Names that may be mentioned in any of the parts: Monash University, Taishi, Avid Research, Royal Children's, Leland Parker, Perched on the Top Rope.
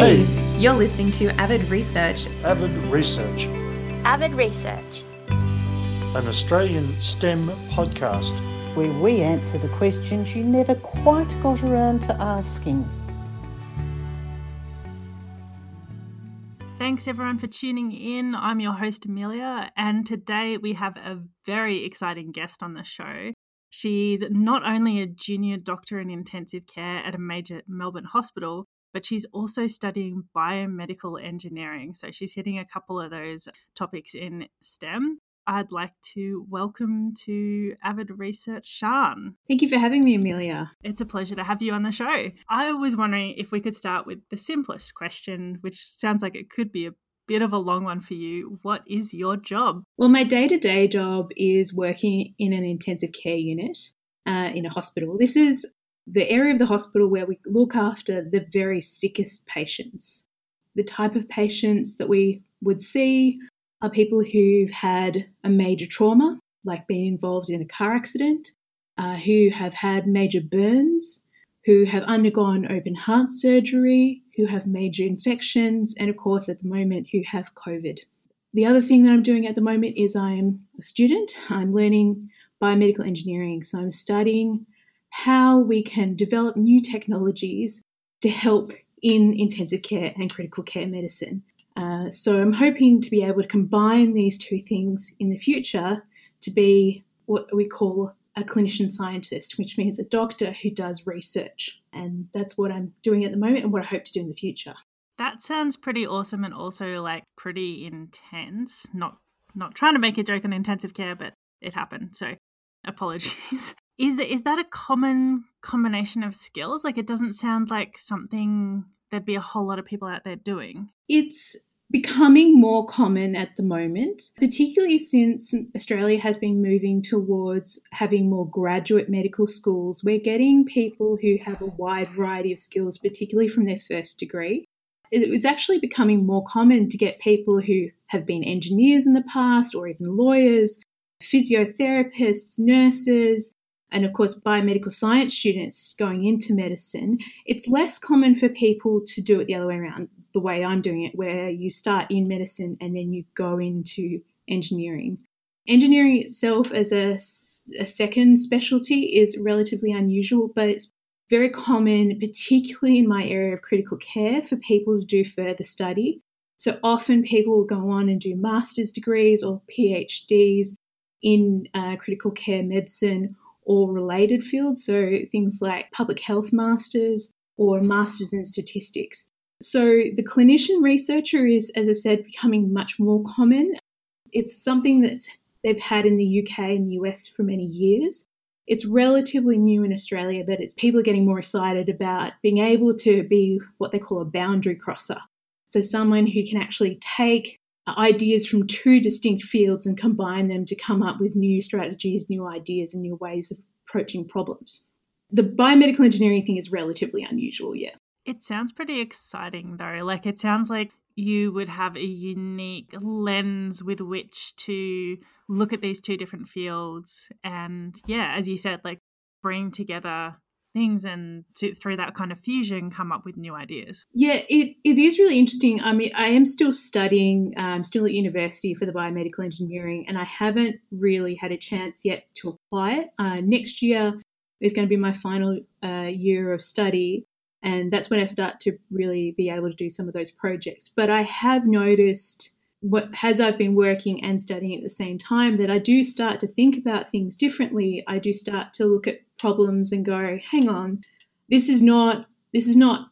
Hey! You're listening to Avid Research. Avid Research. Avid Research. An Australian STEM podcast where we answer the questions you never quite got around to asking. Thanks everyone for tuning in. I'm your host Amelia, and today we have a very exciting guest on the show. She's not only a junior doctor in intensive care at a major Melbourne hospital, but she's also studying biomedical engineering. So she's hitting a couple of those topics in STEM. I'd like to welcome to Avid Research, Shan. Thank you for having me, Amelia. It's a pleasure to have you on the show. I was wondering if we could start with the simplest question, which sounds like it could be a bit of a long one for you. What is your job? Well, my day-to-day job is working in an intensive care unit in a hospital. This is the area of the hospital where we look after the very sickest patients. The type of patients that we would see are people who've had a major trauma, like being involved in a car accident, who have had major burns, who have undergone open heart surgery, who have major infections, and of course at the moment who have COVID. The other thing that I'm doing at the moment is I'm a student. I'm learning biomedical engineering. So I'm studying how we can develop new technologies to help in intensive care and critical care medicine. So I'm hoping to be able to combine these two things in the future to be what we call a clinician scientist, which means a doctor who does research. And that's what I'm doing at the moment and what I hope to do in the future. That sounds pretty awesome and also like pretty intense. Not trying to make a joke on intensive care, but it happened. So apologies. Is that a common combination of skills? Like, it doesn't sound like something there'd be a whole lot of people out there doing. It's becoming more common at the moment, particularly since Australia has been moving towards having more graduate medical schools. We're getting people who have a wide variety of skills, particularly from their first degree. It's actually becoming more common to get people who have been engineers in the past or even lawyers, physiotherapists, nurses, and of course biomedical science students going into medicine. It's less common for people to do it the other way around, the way I'm doing it, where you start in medicine and then you go into engineering. Engineering itself as a second specialty is relatively unusual, but it's very common, particularly in my area of critical care, for people to do further study. So often people will go on and do master's degrees or PhDs in critical care medicine or related fields, so things like public health masters or masters in statistics. So the clinician researcher is, as I said, becoming much more common. It's something that they've had in the UK and the US for many years. It's relatively new in Australia, but it's people are getting more excited about being able to be what they call a boundary crosser. So someone who can actually take ideas from two distinct fields and combine them to come up with new strategies, new ideas, and new ways of approaching problems. The biomedical engineering thing is relatively unusual, yeah. It sounds pretty exciting though. Like, it sounds like you would have a unique lens with which to look at these two different fields and, yeah, as you said, like bring together things and through that kind of fusion come up with new ideas. Yeah, it is really interesting. I mean, I am still studying, I'm still at university for the biomedical engineering, and I haven't really had a chance yet to apply it. Next year is going to be my final year of study, and that's when I start to really be able to do some of those projects. But I have noticed, as I've been working and studying at the same time, that I do start to think about things differently. I do start to look at problems and go, hang on, this is not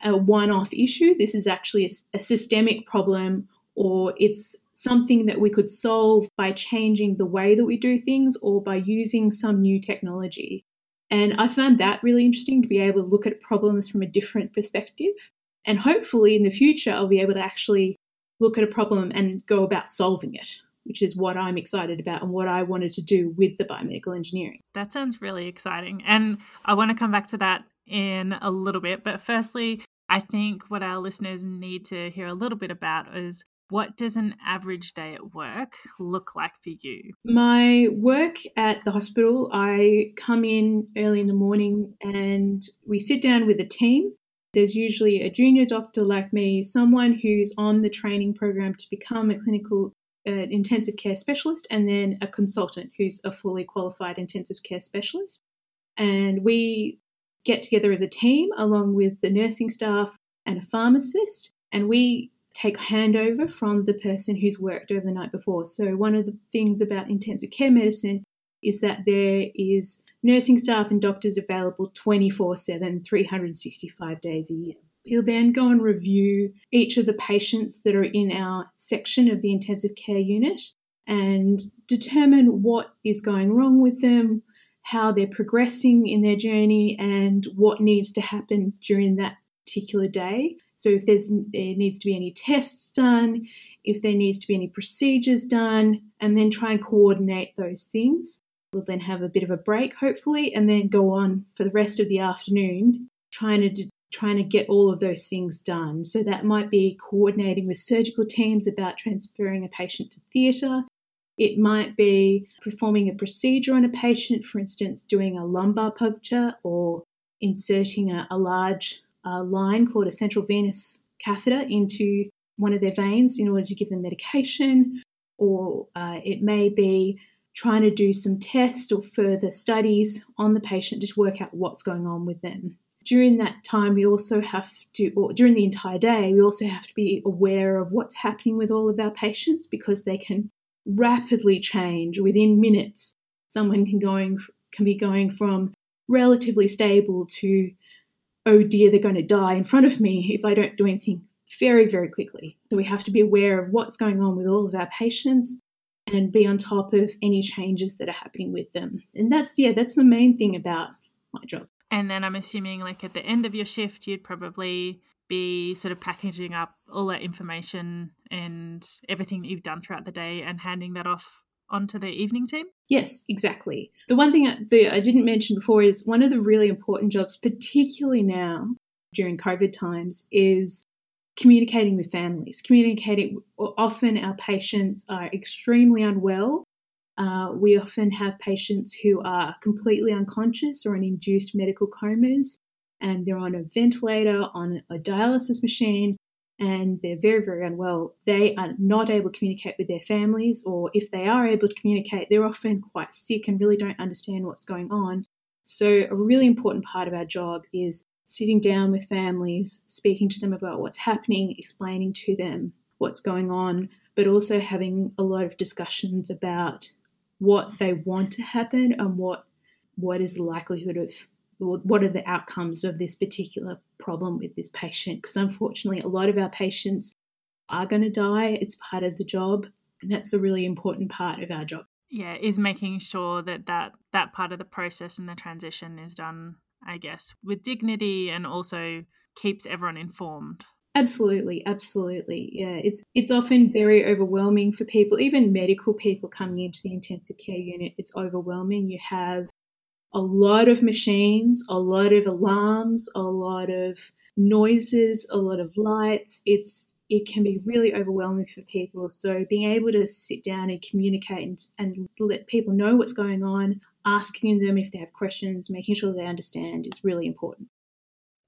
a one-off issue. This is actually a systemic problem, or it's something that we could solve by changing the way that we do things or by using some new technology. And I found that really interesting, to be able to look at problems from a different perspective. And hopefully in the future, I'll be able to actually look at a problem and go about solving it, which is what I'm excited about and what I wanted to do with the biomedical engineering. That sounds really exciting. And I want to come back to that in a little bit. But firstly, I think what our listeners need to hear a little bit about is, what does an average day at work look like for you? My work at the hospital, I come in early in the morning and we sit down with a team There's usually a junior doctor like me, someone who's on the training program to become a clinical intensive care specialist, and then a consultant who's a fully qualified intensive care specialist. And we get together as a team along with the nursing staff and a pharmacist, and we take handover from the person who's worked over the night before. So one of the things about intensive care medicine is that there is nursing staff and doctors available 24/7, 365 days a year. He'll then go and review each of the patients that are in our section of the intensive care unit and determine what is going wrong with them, how they're progressing in their journey, and what needs to happen during that particular day. So if there needs to be any tests done, if there needs to be any procedures done, and then try and coordinate those things. We'll then have a bit of a break, hopefully, and then go on for the rest of the afternoon trying to get all of those things done. So that might be coordinating with surgical teams about transferring a patient to theatre. It might be performing a procedure on a patient, for instance, doing a lumbar puncture or inserting a large line called a central venous catheter into one of their veins in order to give them medication, or it may be trying to do some tests or further studies on the patient to work out what's going on with them. During that time, during the entire day, we also have to be aware of what's happening with all of our patients, because they can rapidly change within minutes. Someone can be going from relatively stable to, oh dear, they're going to die in front of me if I don't do anything, very, very quickly. So we have to be aware of what's going on with all of our patients and be on top of any changes that are happening with them. And that's the main thing about my job. And then I'm assuming, like, at the end of your shift, you'd probably be sort of packaging up all that information and everything that you've done throughout the day and handing that off onto the evening team? Yes, exactly. The one thing that I didn't mention before is one of the really important jobs, particularly now during COVID times, is communicating with families. Often our patients are extremely unwell. We often have patients who are completely unconscious or in induced medical comas, and they're on a ventilator, on a dialysis machine, and they're very, very unwell. They are not able to communicate with their families, or if they are able to communicate, they're often quite sick and really don't understand what's going on. So a really important part of our job is sitting down with families, speaking to them about what's happening, explaining to them what's going on, but also having a lot of discussions about what they want to happen and what is the likelihood of, what are the outcomes of this particular problem with this patient. Because unfortunately, a lot of our patients are going to die. It's part of the job, and that's a really important part of our job. Yeah, is making sure that part of the process and the transition is done, I guess, with dignity and also keeps everyone informed. Absolutely, absolutely. Yeah, it's often very overwhelming for people, even medical people coming into the intensive care unit. It's overwhelming. You have a lot of machines, a lot of alarms, a lot of noises, a lot of lights. It can be really overwhelming for people. So being able to sit down and communicate and let people know what's going on, asking them if they have questions, making sure they understand is really important.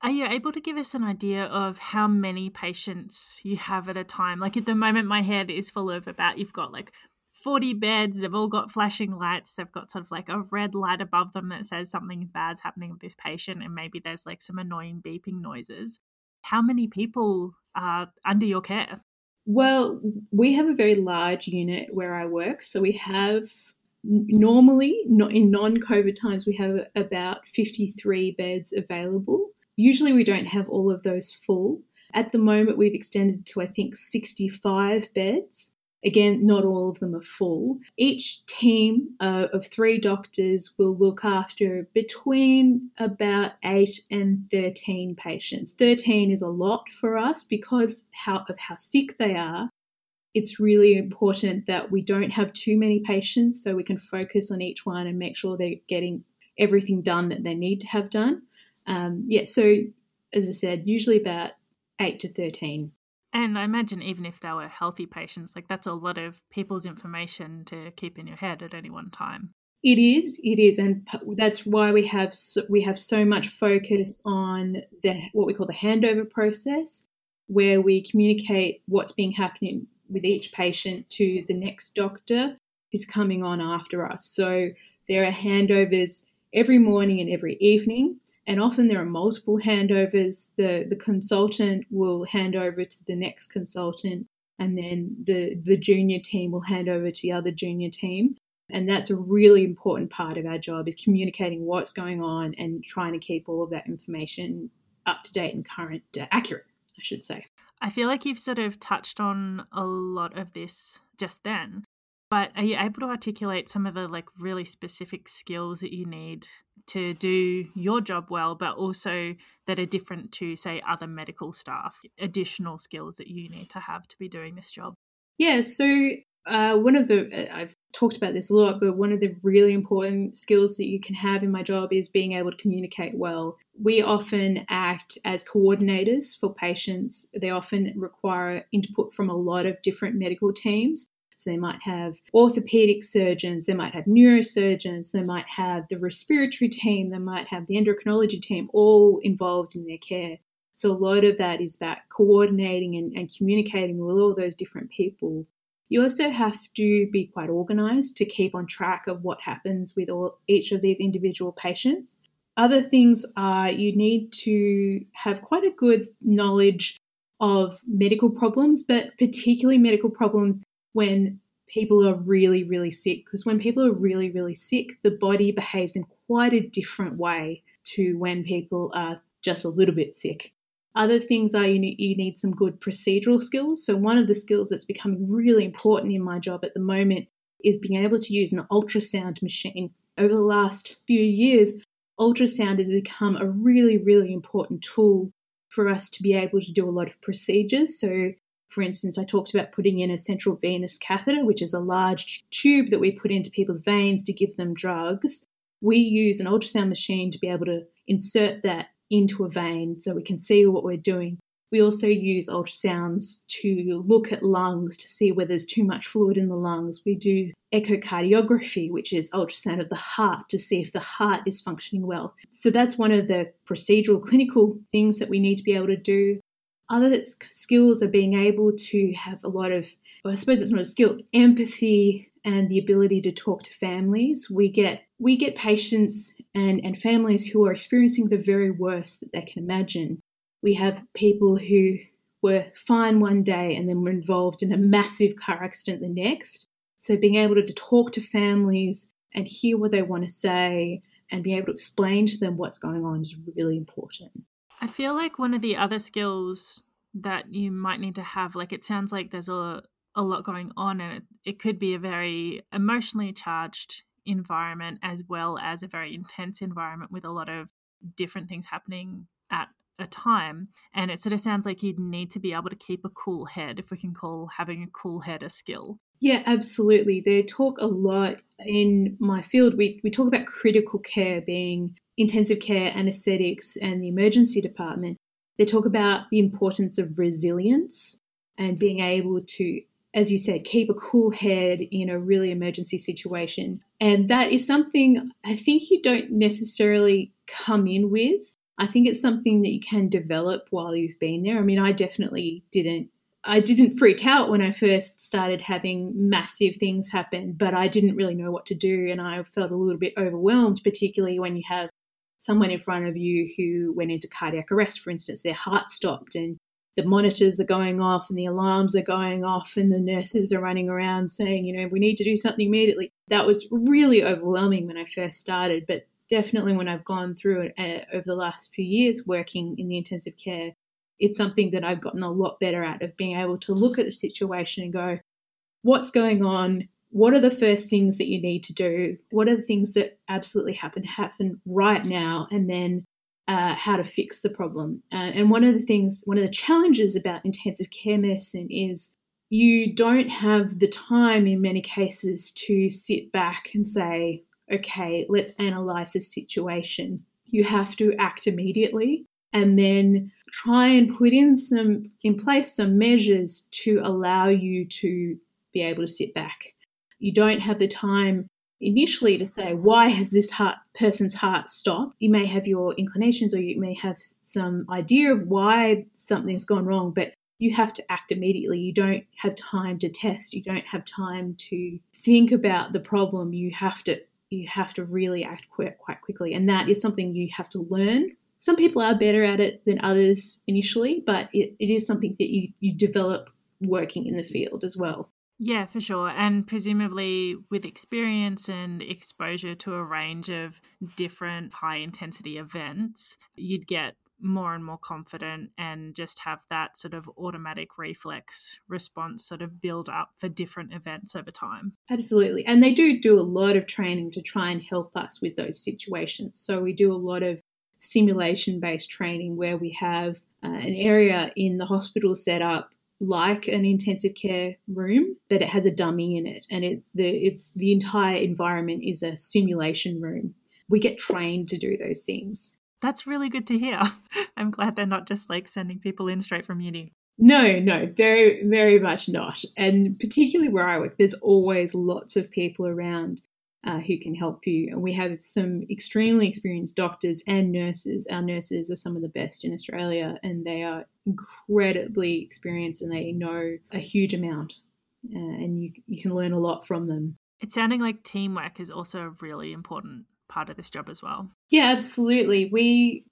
Are you able to give us an idea of how many patients you have at a time? Like, at the moment, my head is full of about, you've got like 40 beds, they've all got flashing lights, they've got sort of like a red light above them that says something bad's happening with this patient, and maybe there's like some annoying beeping noises. How many people are under your care? Well, we have a very large unit where I work. So we have normally, in non-COVID times, we have about 53 beds available. Usually we don't have all of those full. At the moment, we've extended to, I think, 65 beds. Again, not all of them are full. Each team of three doctors will look after between about 8 and 13 patients. 13 is a lot for us because of how sick they are. It's really important that we don't have too many patients so we can focus on each one and make sure they're getting everything done that they need to have done. So as I said, usually about 8 to 13. And I imagine even if they were healthy patients, like, that's a lot of people's information to keep in your head at any one time. It is, and that's why we have so much focus on what we call the handover process, where we communicate what's been happening with each patient to the next doctor who's coming on after us. So there are handovers every morning and every evening, and often there are multiple handovers. The consultant will hand over to the next consultant, and then the junior team will hand over to the other junior team. And that's a really important part of our job, is communicating what's going on and trying to keep all of that information up to date and current, accurate, I should say. I feel like you've sort of touched on a lot of this just then, but are you able to articulate some of the like really specific skills that you need to do your job well, but also that are different to, say, other medical staff, additional skills that you need to have to be doing this job? Yeah, so I've talked about this a lot, but one of the really important skills that you can have in my job is being able to communicate well. We often act as coordinators for patients. They often require input from a lot of different medical teams. So they might have orthopedic surgeons, they might have neurosurgeons, they might have the respiratory team, they might have the endocrinology team, all involved in their care. So a lot of that is about coordinating and communicating with all those different people. You also have to be quite organised to keep on track of what happens with each of these individual patients. Other things are you need to have quite a good knowledge of medical problems, but particularly medical problems when people are really, really sick. Because when people are really, really sick, the body behaves in quite a different way to when people are just a little bit sick. Other things are you need some good procedural skills. So one of the skills that's becoming really important in my job at the moment is being able to use an ultrasound machine. Over the last few years, ultrasound has become a really, really important tool for us to be able to do a lot of procedures. So, for instance, I talked about putting in a central venous catheter, which is a large tube that we put into people's veins to give them drugs. We use an ultrasound machine to be able to insert that into a vein so we can see what we're doing. We also use ultrasounds to look at lungs to see whether there's too much fluid in the lungs. We do echocardiography, which is ultrasound of the heart to see if the heart is functioning well. So that's one of the procedural clinical things that we need to be able to do. Other skills are being able to have a lot of, well, I suppose it's not a skill, empathy and the ability to talk to families. We get patients and families who are experiencing the very worst that they can imagine. We have people who were fine one day and then were involved in a massive car accident the next. So being able to talk to families and hear what they want to say and being able to explain to them what's going on is really important. I feel like one of the other skills that you might need to have, like it sounds like there's a lot going on and it could be a very emotionally charged environment as well as a very intense environment with a lot of different things happening at a time. And it sort of sounds like you'd need to be able to keep a cool head, if we can call having a cool head a skill. Yeah, absolutely. They talk a lot in my field. We talk about critical care being intensive care, anaesthetics and the emergency department. They talk about the importance of resilience and being able to, as you said, keep a cool head in a really emergency situation. And that is something I think you don't necessarily come in with. I think it's something that you can develop while you've been there. I mean, I definitely didn't. I didn't freak out when I first started having massive things happen, but I didn't really know what to do and I felt a little bit overwhelmed, particularly when you have someone in front of you who went into cardiac arrest, for instance. Their heart stopped and the monitors are going off and the alarms are going off and the nurses are running around saying, you know, we need to do something immediately. That was really overwhelming when I first started, but definitely when I've gone through it over the last few years working in the intensive care, it's something that I've gotten a lot better at, of being able to look at the situation and go, what's going on? What are the first things that you need to do? What are the things that absolutely happen right now? And then how to fix the problem. And one of the challenges about intensive care medicine is you don't have the time in many cases to sit back and say, okay, let's analyse this situation. You have to act immediately and then try and put in place some measures to allow you to be able to sit back. You don't have the time initially to say, why has this person's heart stopped? You may have your inclinations, or you may have some idea of why something's gone wrong, but you have to act immediately. You don't have time to test. You don't have time to think about the problem. You have to really act quite quickly, and that is something you have to learn. Some people are better at it than others initially, but it is something that you develop working in the field as well. Yeah, for sure. And presumably with experience and exposure to a range of different high intensity events, you'd get more and more confident and just have that sort of automatic reflex response sort of build up for different events over time. Absolutely. And they do a lot of training to try and help us with those situations. So we do a lot of simulation-based training where we have an area in the hospital set up like an intensive care room, but it has a dummy in it, and the entire environment is a simulation room. We get trained to do those things. That's really good to hear. I'm glad they're not just like sending people in straight from uni. No, very, very much not. And particularly where I work, there's always lots of people around who can help you. And we have some extremely experienced doctors and nurses. Our nurses are some of the best in Australia, and they are incredibly experienced, and they know a huge amount, and you can learn a lot from them. It's sounding like teamwork is also really important part of this job as well. Yeah, absolutely. We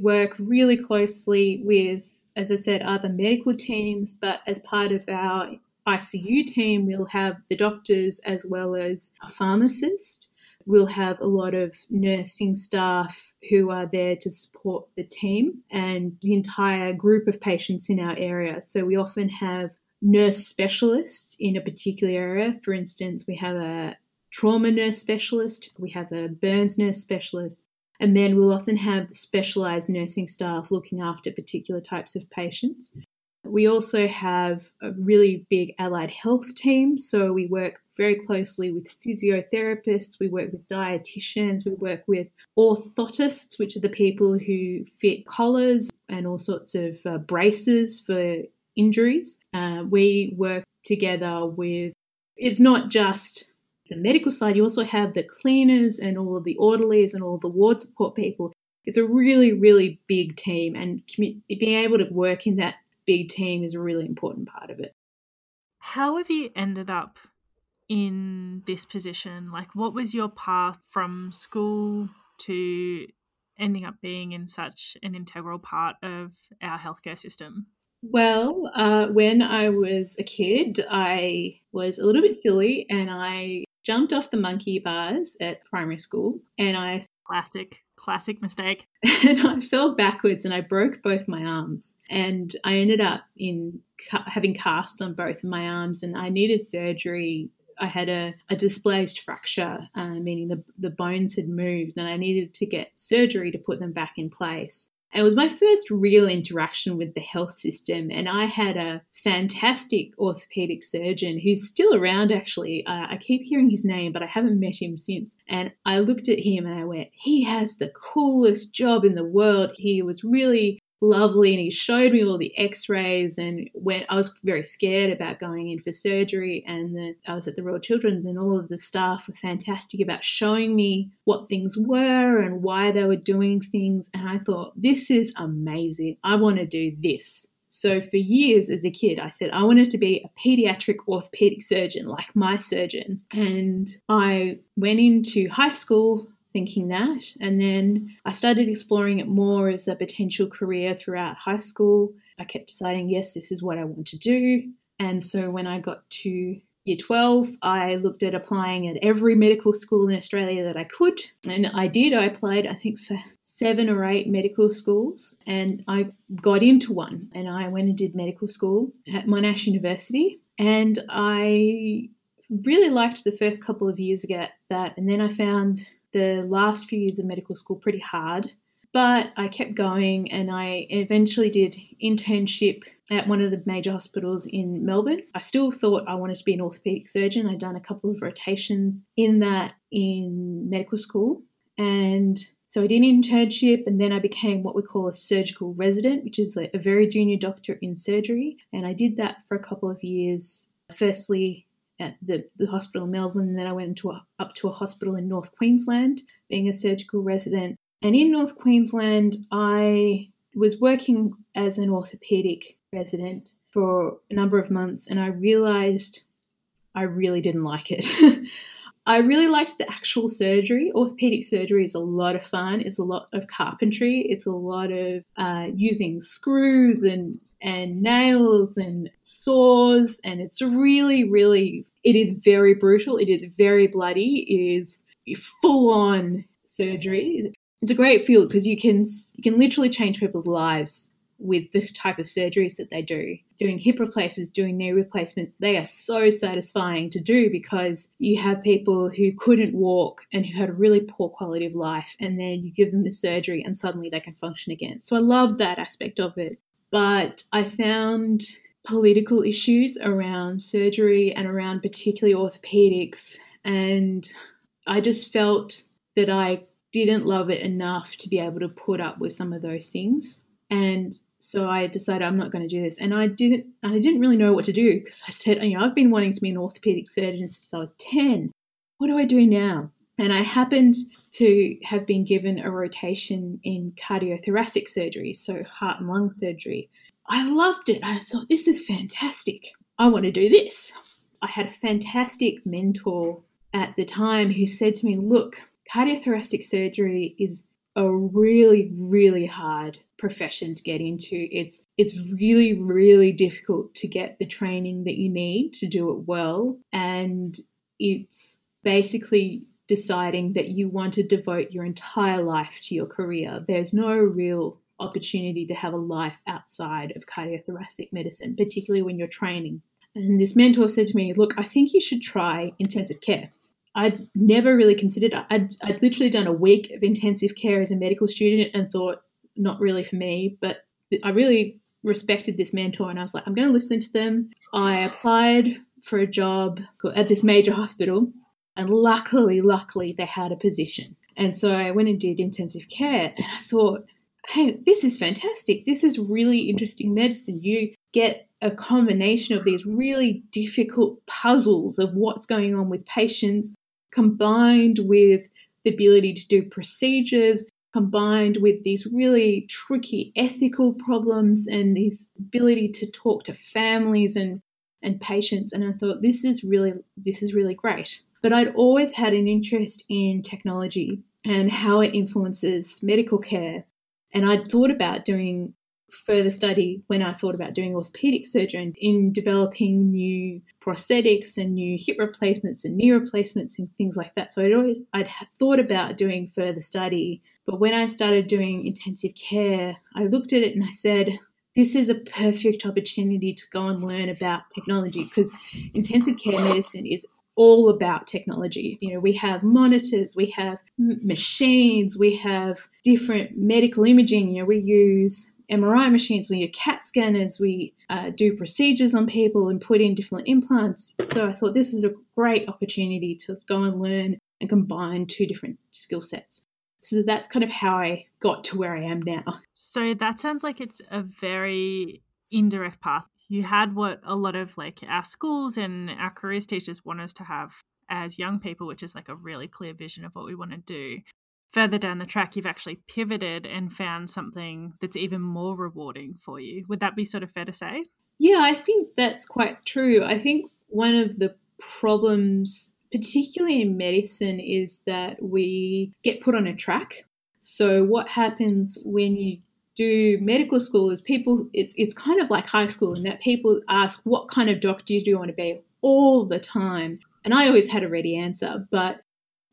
work really closely with, as I said, other medical teams, but as part of our ICU team, we'll have the doctors as well as a pharmacist. We'll have a lot of nursing staff who are there to support the team and the entire group of patients in our area. So we often have nurse specialists in a particular area. For instance, we have a trauma nurse specialist, we have a burns nurse specialist, and then we'll often have specialised nursing staff looking after particular types of patients. We also have a really big allied health team, so we work very closely with physiotherapists, we work with dietitians, we work with orthotists, which are the people who fit collars and all sorts of braces for injuries. We work together with, it's not just the medical side, you also have the cleaners and all of the orderlies and all of the ward support people. It's a really, really big team, and being able to work in that big team is a really important part of it. How have you ended up in this position? Like, what was your path from school to ending up being in such an integral part of our healthcare system? Well, when I was a kid, I was a little bit silly, and I jumped off the monkey bars at primary school, and I... Classic mistake. And I fell backwards and I broke both my arms, and I ended up having casts on both of my arms, and I needed surgery. I had a displaced fracture, meaning the bones had moved, and I needed to get surgery to put them back in place. It was my first real interaction with the health system, and I had a fantastic orthopaedic surgeon who's still around, actually. I keep hearing his name, but I haven't met him since. And I looked at him and I went, he has the coolest job in the world. He was really lovely, and he showed me all the x-rays, and when I was very scared about going in for surgery, and I was at the Royal Children's, and all of the staff were fantastic about showing me what things were and why they were doing things, and I thought, this is amazing. I want to do this. So for years as a kid, I said I wanted to be a pediatric orthopedic surgeon like my surgeon, and I went into high school thinking that. And then I started exploring it more as a potential career throughout high school. I kept deciding, yes, this is what I want to do. And so when I got to year 12, I looked at applying at every medical school in Australia that I could. And I did. I applied, I think, for 7 or 8 medical schools, and I got into one. And I went and did medical school at Monash University. And I really liked the first couple of years at that. And then I found the last few years of medical school pretty hard, but I kept going, and I eventually did internship at one of the major hospitals in Melbourne. I still thought I wanted to be an orthopaedic surgeon. I'd done a couple of rotations in that in medical school. And so I did an internship, and then I became what we call a surgical resident, which is like a very junior doctor in surgery. And I did that for a couple of years, firstly at the hospital in Melbourne, and then I went up to a hospital in North Queensland, being a surgical resident. And in North Queensland, I was working as an orthopaedic resident for a number of months, and I realised I really didn't like it. I really liked the actual surgery. Orthopaedic surgery is a lot of fun. It's a lot of carpentry. It's a lot of using screws and nails and saws, and it's really, really, it is very brutal. It is very bloody. It is full-on surgery. It's a great field because you can literally change people's lives with the type of surgeries that they do. Doing hip replacements, doing knee replacements, they are so satisfying to do because you have people who couldn't walk and who had a really poor quality of life, and then you give them the surgery and suddenly they can function again. So I love that aspect of it. But I found political issues around surgery and around particularly orthopedics, and I just felt that I didn't love it enough to be able to put up with some of those things. And so I decided I'm not going to do this. And I didn't really know what to do, because I said, you know, I've been wanting to be an orthopedic surgeon since I was 10. What do I do now? And I happened to have been given a rotation in cardiothoracic surgery, so heart and lung surgery. I loved it. I thought, this is fantastic. I want to do this. I had a fantastic mentor at the time who said to me, look, cardiothoracic surgery is a really, really hard profession to get into. It's really, really difficult to get the training that you need to do it well, and it's basically deciding that you want to devote your entire life to your career. There's no real opportunity to have a life outside of cardiothoracic medicine, particularly when you're training. And this mentor said to me, look, I think you should try intensive care. I'd never really considered, I'd literally done a week of intensive care as a medical student and thought, not really for me, but I really respected this mentor, and I was like, I'm going to listen to them. I applied for a job at this major hospital, and luckily they had a position. And so I went and did intensive care, and I thought, hey, this is fantastic. This is really interesting medicine. You get a combination of these really difficult puzzles of what's going on with patients, combined with the ability to do procedures, combined with these really tricky ethical problems and this ability to talk to families and patients. And I thought, this is really great. But I'd always had an interest in technology and how it influences medical care. And I'd thought about doing further study when I thought about doing orthopedic surgery in developing new prosthetics and new hip replacements and knee replacements and things like that. So I'd thought about doing further study. But when I started doing intensive care, I looked at it and I said, this is a perfect opportunity to go and learn about technology, because intensive care medicine is all about technology. You know, we have monitors, we have machines, we have different medical imaging. You know, we use MRI machines, we use CAT scanners, we do procedures on people and put in different implants. So I thought this is a great opportunity to go and learn and combine two different skill sets. So that's kind of how I got to where I am now. So that sounds like it's a very indirect path. You had what a lot of like our schools and our careers teachers want us to have as young people, which is like a really clear vision of what we want to do. Further down the track, you've actually pivoted and found something that's even more rewarding for you. Would that be sort of fair to say? Yeah, I think that's quite true. I think one of the problems, particularly in medicine, is that we get put on a track. So what happens when you do medical school is people, it's kind of like high school, in that people ask, what kind of doctor do you want to be, all the time? And I always had a ready answer. But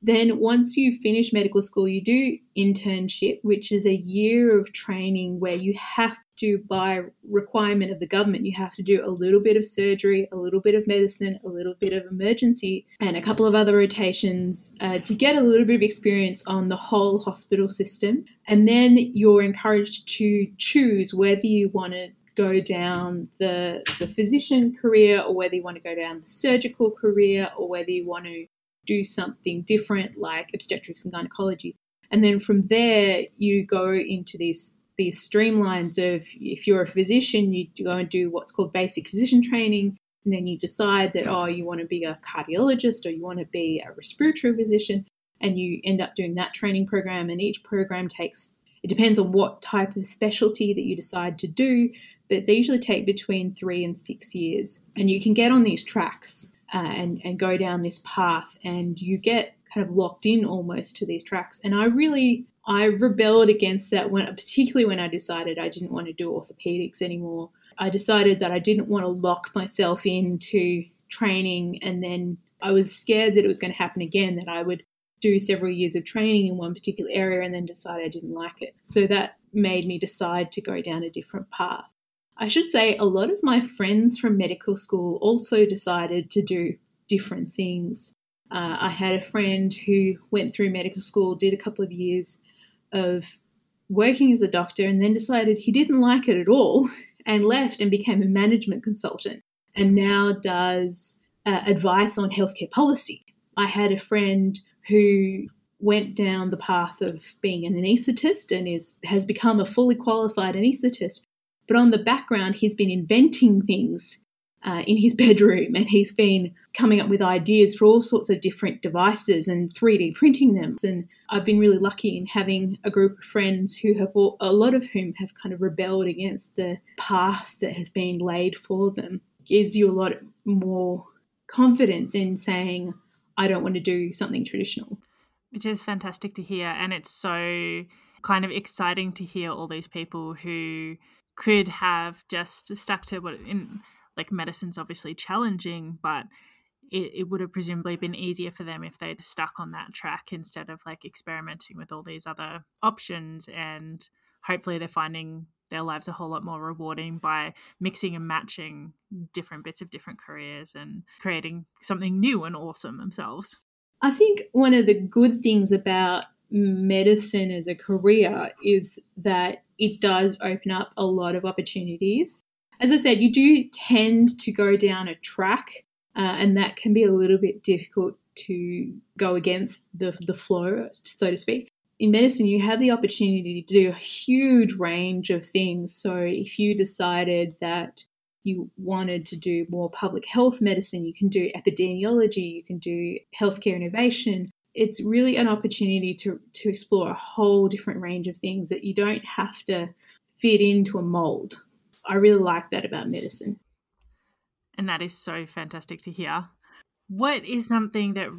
then once you finish medical school, you do internship, which is a year of training where you have to, by requirement of the government, you have to do a little bit of surgery, a little bit of medicine, a little bit of emergency, and a couple of other rotations to get a little bit of experience on the whole hospital system. And then you're encouraged to choose whether you want to go down the physician career, or whether you want to go down the surgical career, or whether you want to do something different like obstetrics and gynecology. And then from there you go into these streamlines of, if you're a physician, you go and do what's called basic physician training. and then you decide that, oh, you want to be a cardiologist or you want to be a respiratory physician, and you end up doing that training program. And each program takes, it depends on what type of specialty that you decide to do, but they usually take between 3 and 6 years. And you can get on these tracks and go down this path, and you get kind of locked in almost to these tracks. And I rebelled against that, particularly when I decided I didn't want to do orthopedics anymore. I decided that I didn't want to lock myself into training, and then I was scared that it was going to happen again, that I would do several years of training in one particular area and then decide I didn't like it. So that made me decide to go down a different path. I should say a lot of my friends from medical school also decided to do different things. I had a friend who went through medical school, did a couple of years of working as a doctor, and then decided he didn't like it at all and left and became a management consultant and now does advice on healthcare policy. I had a friend who went down the path of being an anaesthetist and has become a fully qualified anaesthetist, but on the background he's been inventing things in his bedroom, and he's been coming up with ideas for all sorts of different devices and 3D printing them. And I've been really lucky in having a group of friends who have, a lot of whom have kind of rebelled against the path that has been laid for them. It gives you a lot more confidence in saying, I don't want to do something traditional. Which is fantastic to hear, and it's so kind of exciting to hear all these people who could have just stuck to like medicine's obviously challenging, but it would have presumably been easier for them if they'd stuck on that track instead of like experimenting with all these other options. And hopefully they're finding their lives a whole lot more rewarding by mixing and matching different bits of different careers and creating something new and awesome themselves. I think one of the good things about medicine as a career is that it does open up a lot of opportunities. As I said, you do tend to go down a track, and that can be a little bit difficult to go against the flow, so to speak. In medicine, you have the opportunity to do a huge range of things. So if you decided that you wanted to do more public health medicine, you can do epidemiology, you can do healthcare innovation. It's really an opportunity to explore a whole different range of things that you don't have to fit into a mold. I really like that about medicine. And that is so fantastic to hear. What is something that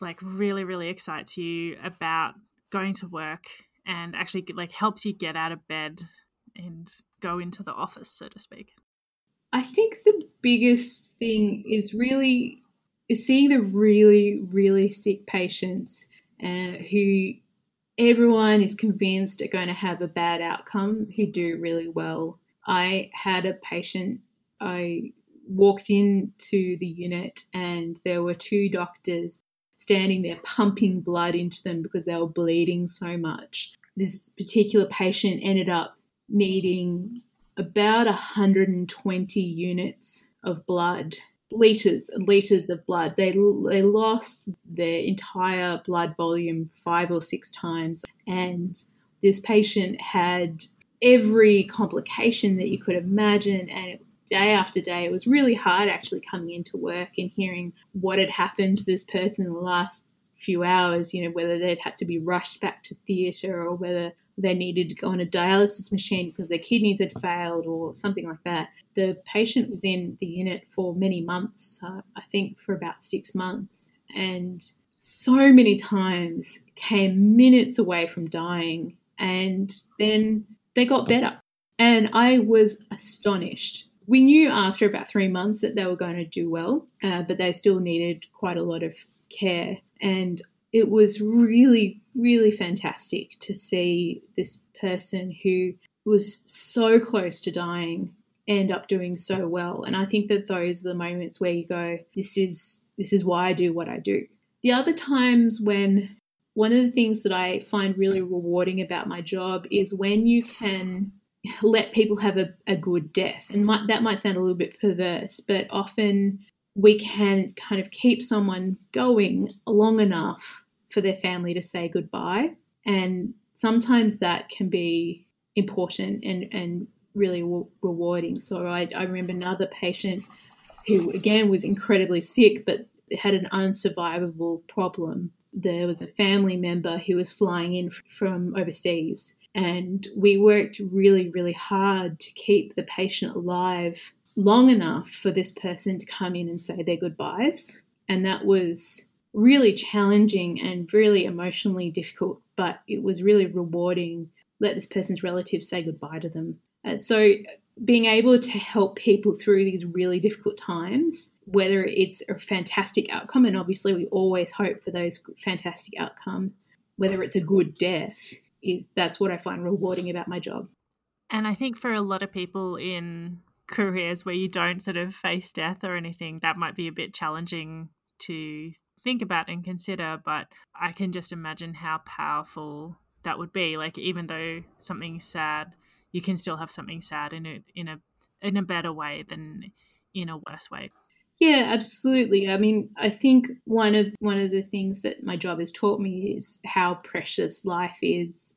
like really, really excites you about going to work and actually like helps you get out of bed and go into the office, so to speak? I think the biggest thing is really seeing the really, really sick patients who everyone is convinced are going to have a bad outcome, who do really well. I had a patient, I walked into the unit and there were two doctors standing there pumping blood into them because they were bleeding so much. This particular patient ended up needing about 120 units of blood, litres and litres of blood. They lost their entire blood volume 5 or 6 times, and this patient had every complication that you could imagine, and day after day, it was really hard actually coming into work and hearing what had happened to this person in the last few hours, you know, whether they'd had to be rushed back to theatre or whether they needed to go on a dialysis machine because their kidneys had failed or something like that. The patient was in the unit for many months, I think for about 6 months, and so many times came minutes away from dying, and then they got better. And I was astonished. We knew after about 3 months that they were going to do well, but they still needed quite a lot of care. And it was really, really fantastic to see this person who was so close to dying end up doing so well. And I think that those are the moments where you go, this is why I do what I do. The other times when one of the things that I find really rewarding about my job is when you can let people have a good death. And that might sound a little bit perverse, but often we can kind of keep someone going long enough for their family to say goodbye. And sometimes that can be important and really rewarding. So I remember another patient who again was incredibly sick but had an unsurvivable problem. There was a family member who was flying in from overseas, and we worked really, really hard to keep the patient alive long enough for this person to come in and say their goodbyes. And that was really challenging and really emotionally difficult, but it was really rewarding. Let this person's relatives say goodbye to them. So being able to help people through these really difficult times, whether it's a fantastic outcome, and obviously we always hope for those fantastic outcomes, whether it's a good death, that's what I find rewarding about my job. And I think for a lot of people in careers where you don't sort of face death or anything, that might be a bit challenging to think about and consider, but I can just imagine how powerful that would be. Like, even though something's sad, you can still have something sad in it in a better way than in a worse way. Yeah, absolutely. I mean, I think one of the things that my job has taught me is how precious life is.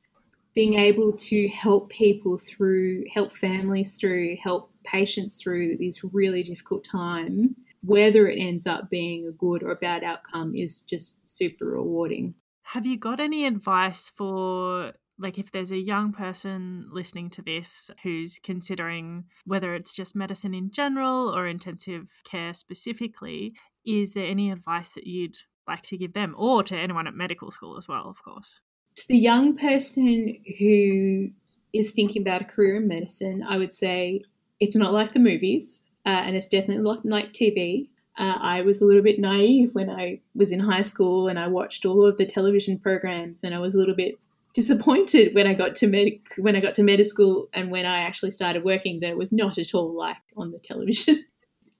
Being able to help people through, help families through, help patients through this really difficult time, whether it ends up being a good or a bad outcome, is just super rewarding. Have you got any advice for, like, if there's a young person listening to this who's considering whether it's just medicine in general or intensive care specifically, is there any advice that you'd like to give them, or to anyone at medical school as well, of course? To the young person who is thinking about a career in medicine, I would say it's not like the movies, and it's definitely not like TV. I was a little bit naive when I was in high school and I watched all of the television programs, and I was a little bit disappointed when I got to med school, and when I actually started working, that it was not at all like on the television.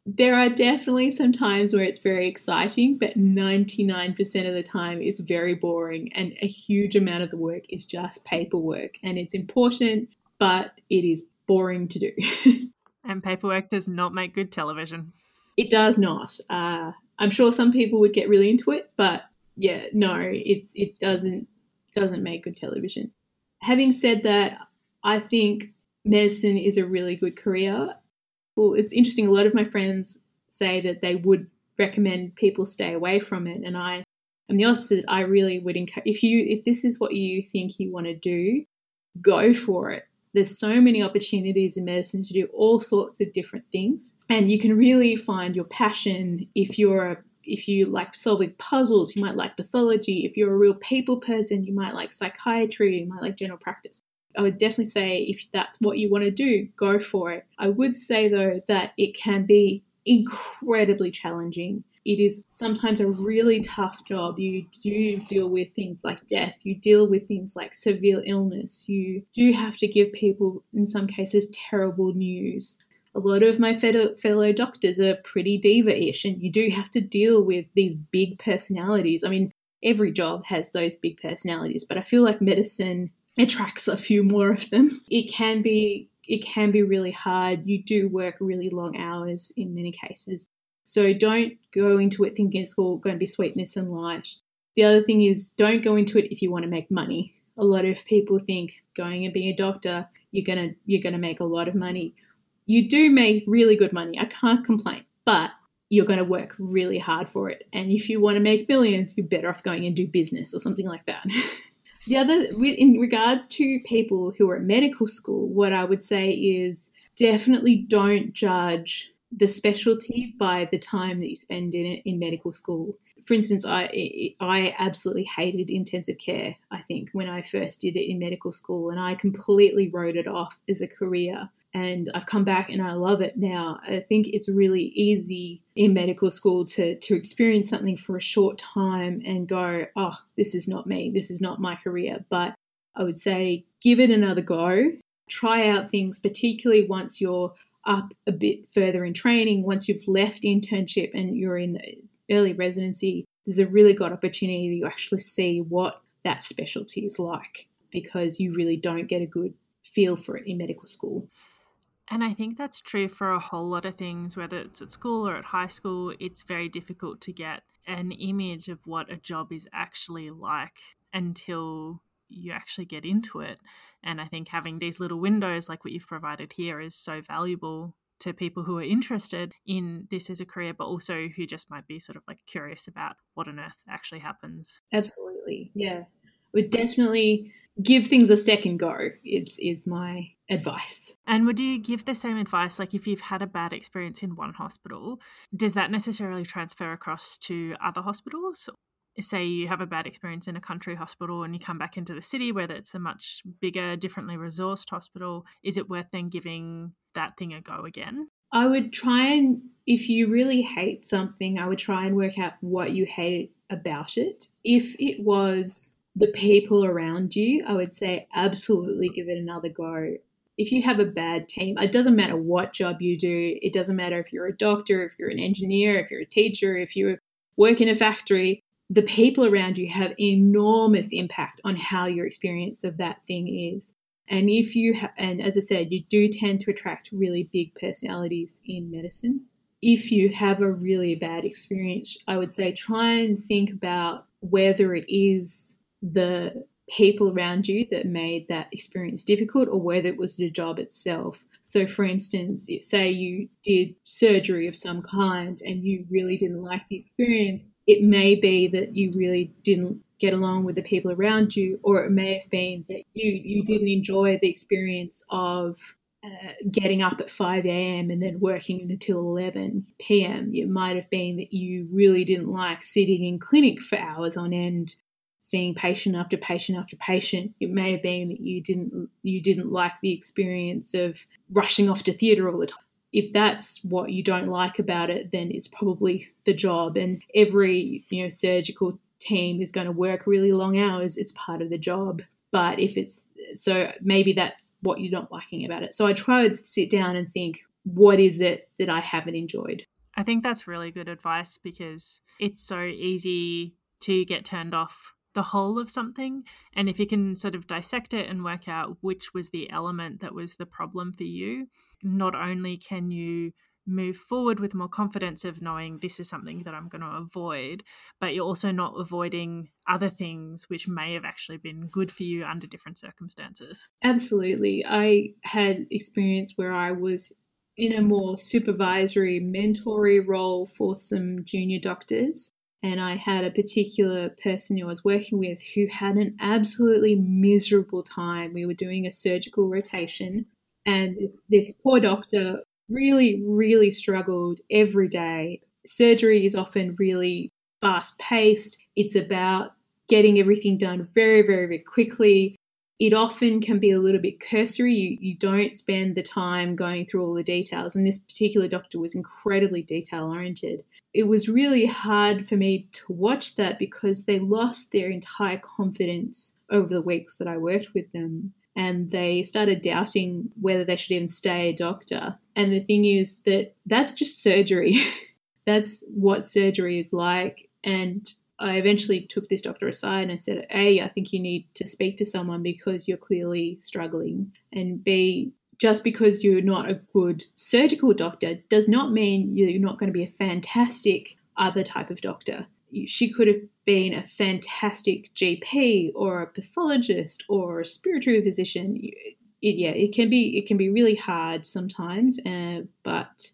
There are definitely some times where it's very exciting, but 99% of the time it's very boring, and a huge amount of the work is just paperwork, and it's important, but it is boring to do. And paperwork does not make good television. It does not. I'm sure some people would get really into it, but yeah, no, it doesn't make good television. Having said that, I think medicine is a really good career. Well, it's interesting. A lot of my friends say that they would recommend people stay away from it, and I am the opposite. I really would encourage, if this is what you think you want to do, go for it. There's so many opportunities in medicine to do all sorts of different things, and you can really find your passion if you're if you like solving puzzles, you might like pathology. If you're a real people person, you might like psychiatry, you might like general practice. I would definitely say if that's what you want to do, go for it. I would say, though, that it can be incredibly challenging. It is sometimes a really tough job. You do deal with things like death. You deal with things like severe illness. You do have to give people, in some cases, terrible news. A lot of my fellow doctors are pretty diva-ish, and you do have to deal with these big personalities. I mean, every job has those big personalities, but I feel like medicine attracts a few more of them. It can be really hard. You do work really long hours in many cases. So don't go into it thinking it's all going to be sweetness and light. The other thing is, don't go into it if you want to make money. A lot of people think going and being a doctor, you're going to make a lot of money. You do make really good money. I can't complain, but you're going to work really hard for it. And if you want to make millions, you're better off going and do business or something like that. The other, in regards to people who are at medical school, what I would say is definitely don't judge the specialty by the time that you spend in it in medical school. For instance, I absolutely hated intensive care, I think, when I first did it in medical school, and I completely wrote it off as a career. And I've come back and I love it now. I think it's really easy in medical school to experience something for a short time and go, oh, this is not me. This is not my career. But I would say give it another go. Try out things, particularly once you're up a bit further in training, once you've left internship and you're in early residency, there's a really good opportunity to actually see what that specialty is like, because you really don't get a good feel for it in medical school. And I think that's true for a whole lot of things, whether it's at school or at high school. It's very difficult to get an image of what a job is actually like until you actually get into it. And I think having these little windows like what you've provided here is so valuable to people who are interested in this as a career, but also who just might be sort of like curious about what on earth actually happens. Absolutely. Yeah. Would definitely give things a second go is my advice. And would you give the same advice, like if you've had a bad experience in one hospital, does that necessarily transfer across to other hospitals? Say you have a bad experience in a country hospital and you come back into the city where it's a much bigger, differently resourced hospital, is it worth then giving that thing a go again? I would try and, if you really hate something, I would try and work out what you hate about it. If it was the people around you, I would say absolutely give it another go. If you have a bad team, it doesn't matter what job you do. It doesn't matter if you're a doctor, if you're an engineer, if you're a teacher, if you work in a factory. The people around you have enormous impact on how your experience of that thing is. And if you and as I said, you do tend to attract really big personalities in medicine. If you have a really bad experience, I would say try and think about whether it is the people around you that made that experience difficult or whether it was the job itself. So, for instance, say you did surgery of some kind and you really didn't like the experience, it may be that you really didn't get along with the people around you, or it may have been that you didn't enjoy the experience of getting up at 5 a.m. and then working until 11 p.m. It might have been that you really didn't like sitting in clinic for hours on end, seeing patient after patient after patient. It may have been that you didn't like the experience of rushing off to theatre all the time. If that's what you don't like about it, then it's probably the job. And every, surgical team is going to work really long hours. It's part of the job. But if it's, so maybe that's what you're not liking about it. So I try to sit down and think, what is it that I haven't enjoyed? I think that's really good advice, because it's so easy to get turned off the whole of something. And if you can sort of dissect it and work out which was the element that was the problem for you, not only can you move forward with more confidence of knowing this is something that I'm going to avoid, but you're also not avoiding other things which may have actually been good for you under different circumstances. Absolutely. I had experience where I was in a more supervisory, mentory role for some junior doctors. And I had a particular person who I was working with who had an absolutely miserable time. We were doing a surgical rotation, and this poor doctor really, really struggled every day. Surgery is often really fast-paced. It's about getting everything done very, very, very quickly. It often can be a little bit cursory. You don't spend the time going through all the details. And this particular doctor was incredibly detail-oriented. It was really hard for me to watch that, because they lost their entire confidence over the weeks that I worked with them. And they started doubting whether they should even stay a doctor. And the thing is that that's just surgery. That's what surgery is like. And I eventually took this doctor aside and I said, A, I think you need to speak to someone because you're clearly struggling. And B, just because you're not a good surgical doctor does not mean you're not going to be a fantastic other type of doctor. She could have been a fantastic GP or a pathologist or a respiratory physician. It can be really hard sometimes, but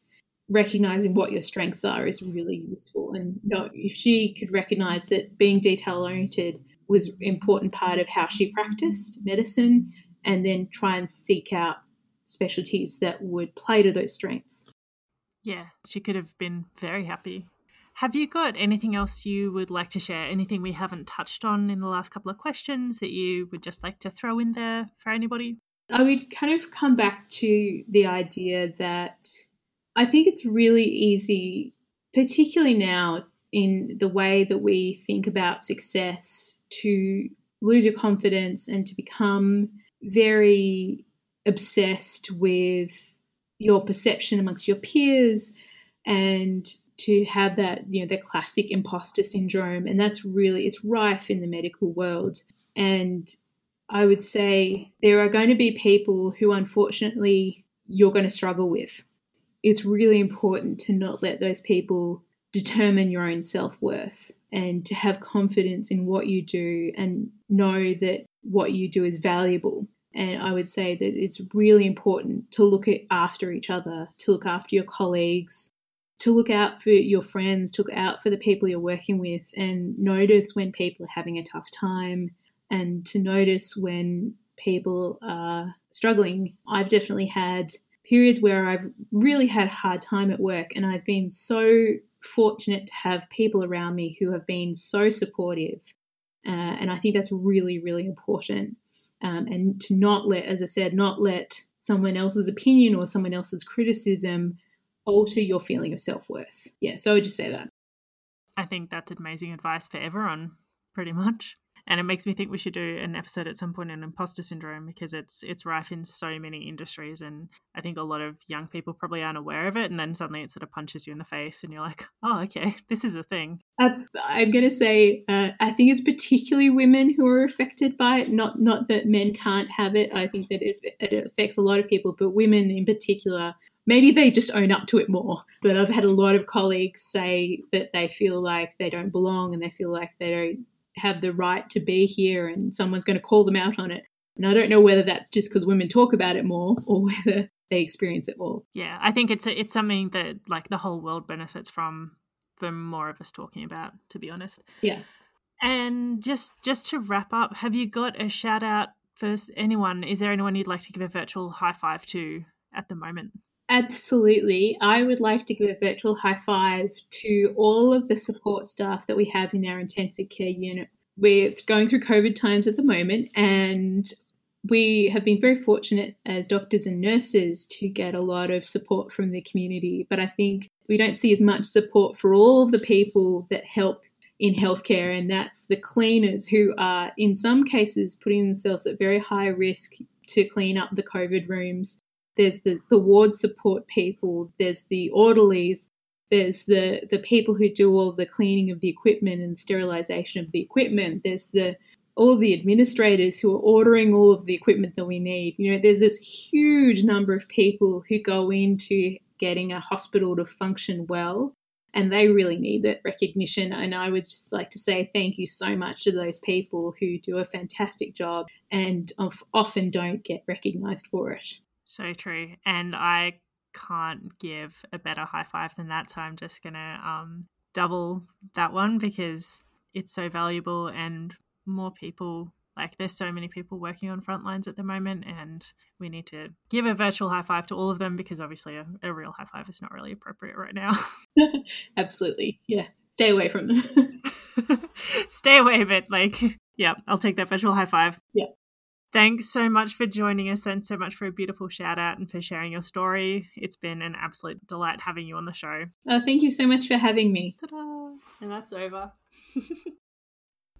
recognizing what your strengths are is really useful. And if she could recognize that being detail-oriented was an important part of how she practiced medicine, and then try and seek out specialties that would play to those strengths. Yeah, she could have been very happy. Have you got anything else you would like to share? Anything we haven't touched on in the last couple of questions that you would just like to throw in there for anybody? I would kind of come back to the idea that I think it's really easy, particularly now in the way that we think about success, to lose your confidence and to become very obsessed with your perception amongst your peers, and to have that, the classic imposter syndrome. And that's really, it's rife in the medical world. And I would say there are going to be people who, unfortunately, you're going to struggle with. It's really important to not let those people determine your own self-worth, and to have confidence in what you do and know that what you do is valuable. And I would say that it's really important to look after each other, to look after your colleagues, to look out for your friends, to look out for the people you're working with, and notice when people are having a tough time and to notice when people are struggling. I've definitely had periods where I've really had a hard time at work, and I've been so fortunate to have people around me who have been so supportive. And I think that's really, really important. And to not let, as I said, not let someone else's opinion or someone else's criticism alter your feeling of self-worth. Yeah, so I would just say that. I think that's amazing advice for everyone, pretty much. And it makes me think we should do an episode at some point on imposter syndrome, because it's rife in so many industries, and I think a lot of young people probably aren't aware of it, and then suddenly it sort of punches you in the face and you're like, oh, okay, this is a thing. I'm going to say I think it's particularly women who are affected by it, not that men can't have it. I think that it affects a lot of people, but women in particular, maybe they just own up to it more. But I've had a lot of colleagues say that they feel like they don't belong and they feel like they don't have the right to be here and someone's going to call them out on it. And I don't know whether that's just because women talk about it more or whether they experience it more. Yeah, I think it's something that like the whole world benefits from the more of us talking about, to be honest. Yeah. And just to wrap up, have you got a shout out for anyone? Is there anyone you'd like to give a virtual high five to at the moment? Absolutely. I would like to give a virtual high five to all of the support staff that we have in our intensive care unit. We're going through COVID times at the moment, and we have been very fortunate as doctors and nurses to get a lot of support from the community. But I think we don't see as much support for all of the people that help in healthcare, and that's the cleaners who are in some cases putting themselves at very high risk to clean up the COVID rooms. There's the ward support people, there's the orderlies, there's the people who do all the cleaning of the equipment and sterilisation of the equipment, there's all the administrators who are ordering all of the equipment that we need. You know, there's this huge number of people who go into getting a hospital to function well, and they really need that recognition. And I would just like to say thank you so much to those people who do a fantastic job and often don't get recognised for it. So true. And I can't give a better high five than that. So I'm just going to double that one, because it's so valuable, and more people, like there's so many people working on front lines at the moment, and we need to give a virtual high five to all of them, because obviously a real high five is not really appropriate right now. Absolutely. Yeah. Stay away from them. Stay away, but yeah, I'll take that virtual high five. Yeah. Thanks so much for joining us, and so much for a beautiful shout out and for sharing your story. It's been an absolute delight having you on the show. Oh, thank you so much for having me. Ta-da! And that's over.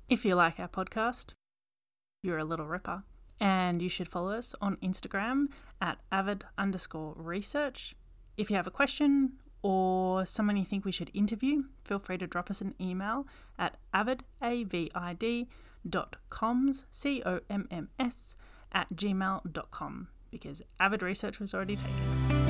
If you like our podcast, you're a little ripper, and you should follow us on Instagram at avid_research. If you have a question or someone you think we should interview, feel free to drop us an email at avid.comms@gmail.com, because Avid Research was already taken.